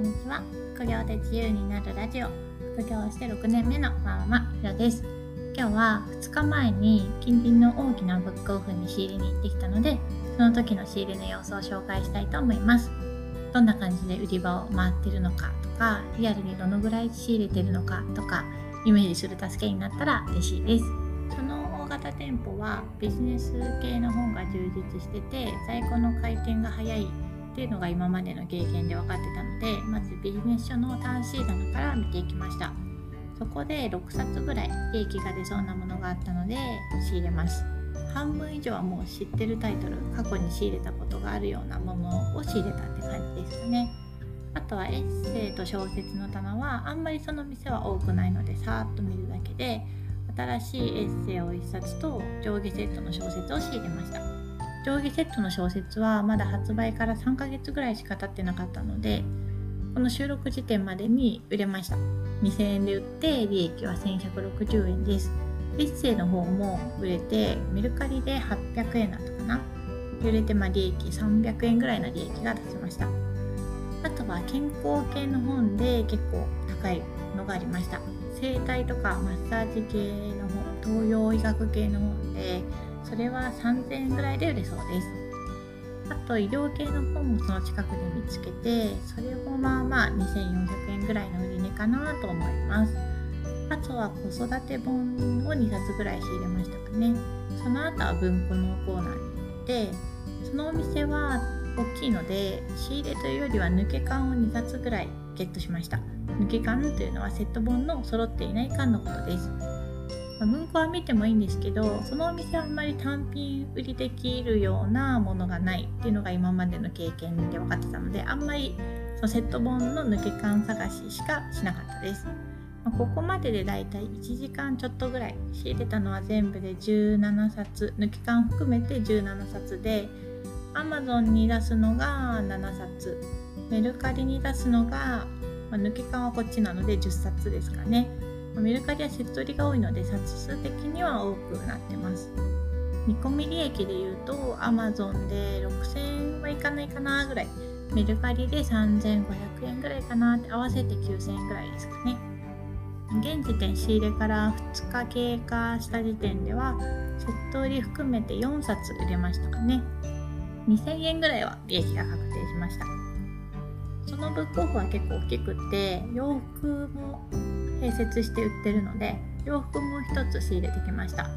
んにちは。副業で自由になるラジオ、副業をして6年目のママひろです。今日は2日前に近隣の大きなブックオフに仕入れに行ってきたので、その時の仕入れの様子を紹介したいと思います。どんな感じで売り場を回ってるのかとか、リアルにどのぐらい仕入れてるのかとか、イメージする助けになったら嬉しいです。その大型店舗はビジネス系の本が充実してて、在庫の回転が早いっていうのが今までの経験で分かってたので、まずビジネス書のターンシー棚から見ていきました。そこで6冊ぐらい利益が出そうなものがあったので仕入れます。半分以上はもう知ってるタイトル、過去に仕入れたことがあるようなものを仕入れたって感じですかね。あとはエッセイと小説の棚はあんまりその店は多くないので、さーっと見るだけで新しいエッセイを1冊と上下セットの小説を仕入れました。上下セットの小説はまだ発売から3ヶ月ぐらいしか経ってなかったので、この収録時点までに売れました。2000円で売って利益は1160円です。エッセイの方も売れて、メルカリで800円だったかな、売れて利益300円ぐらいの利益が出せました。あとは健康系の本で結構高いのがありました。整体とかマッサージ系の本、東洋医学系の本で、それは3000円ぐらいで売れそうです。あと医療系の本もその近くで見つけて、それも2400円ぐらいの売り値かなと思います。あとは子育て本を2冊ぐらい仕入れましたかね。その後は文庫のコーナーに行って、そのお店は大きいので仕入れというよりは抜け缶を2冊ぐらいゲットしました。抜け缶というのはセット本の揃っていない缶のことです。文庫は見てもいいんですけど、そのお店はあんまり単品売りできるようなものがないっていうのが今までの経験で分かってたので、あんまりそのセット本の抜け缶探ししかしなかったです。ここまででだいたい1時間ちょっとぐらい、仕入れたのは全部で17冊、抜き缶含めて17冊で、 Amazon に出すのが7冊、メルカリに出すのが、抜き缶はこっちなので10冊ですかね。メルカリはセット売りが多いので冊数的には多くなってます。見込み利益でいうと Amazon で6000円はいかないかなぐらい、メルカリで3500円ぐらいかなって、合わせて9000円ぐらいですかね。現時点、仕入れから2日経過した時点ではセット売り含めて4冊売れましたかね。2000円ぐらいは利益が確定しました。そのブックオフは結構大きくて、洋服も併設して売ってるので洋服も1つ仕入れてきました。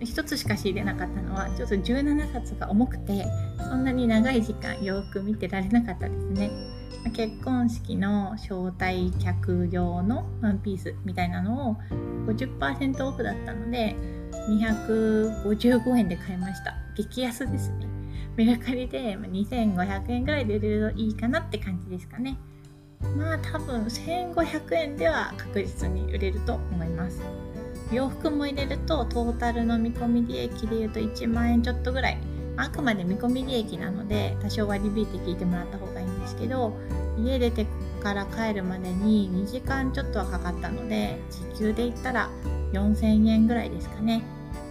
1つしか仕入れなかったのはちょっと17冊が重くて、そんなに長い時間洋服見てられなかったですね。結婚式の招待客用のワンピースみたいなのを 50% オフだったので255円で買いました。激安ですね。メルカリで2500円ぐらいで売れるといいかなって感じですかね。多分1500円では確実に売れると思います。洋服も入れるとトータルの見込み利益でいうと1万円ちょっとぐらい、あくまで見込み利益なので多少割り引いて聞いてもらった方がいいんですけど、家出てから帰るまでに2時間ちょっとはかかったので、時給で言ったら4000円ぐらいですかね。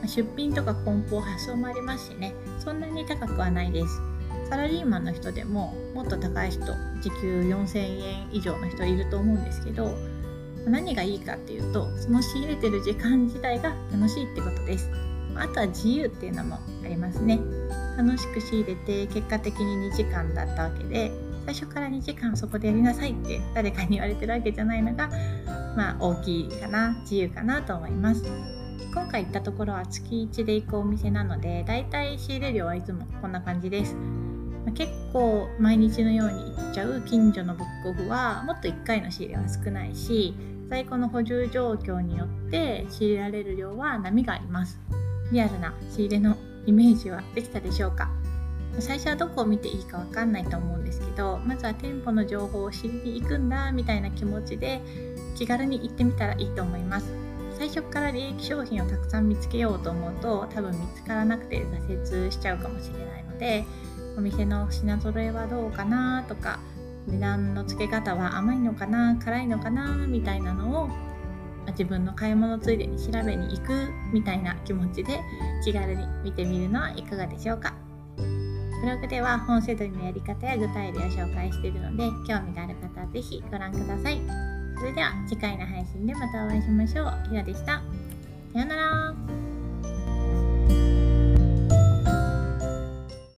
出品とか梱包発送もありますしね、そんなに高くはないです。サラリーマンの人でももっと高い人、時給4000円以上の人いると思うんですけど、何がいいかっていうと、その仕入れてる時間自体が楽しいってことです。あとは自由っていうのもありますね。楽しく仕入れて結果的に2時間だったわけで、最初から2時間そこでやりなさいって誰かに言われてるわけじゃないのが大きいかな、自由かなと思います。今回行ったところは月1で行くお店なので、だいたい仕入れ量はいつもこんな感じです。結構毎日のように行っちゃう近所のブックオフはもっと1回の仕入れは少ないし、在庫の補充状況によって仕入れられる量は波があります。リアルな仕入れのイメージはできたでしょうか。最初はどこを見ていいか分かんないと思うんですけど、まずは店舗の情報を知りに行くんだみたいな気持ちで気軽に行ってみたらいいと思います。最初から利益商品をたくさん見つけようと思うと多分見つからなくて挫折しちゃうかもしれないので、お店の品揃えはどうかなとか、値段の付け方は甘いのかな辛いのかなみたいなのを自分の買い物ついでに調べに行くみたいな気持ちで気軽に見てみるのはいかがでしょうか。ブログでは本セドリのやり方や具体例を紹介しているので、興味がある方はぜひご覧ください。それでは次回の配信でまたお会いしましょう。ひろでした。さようなら。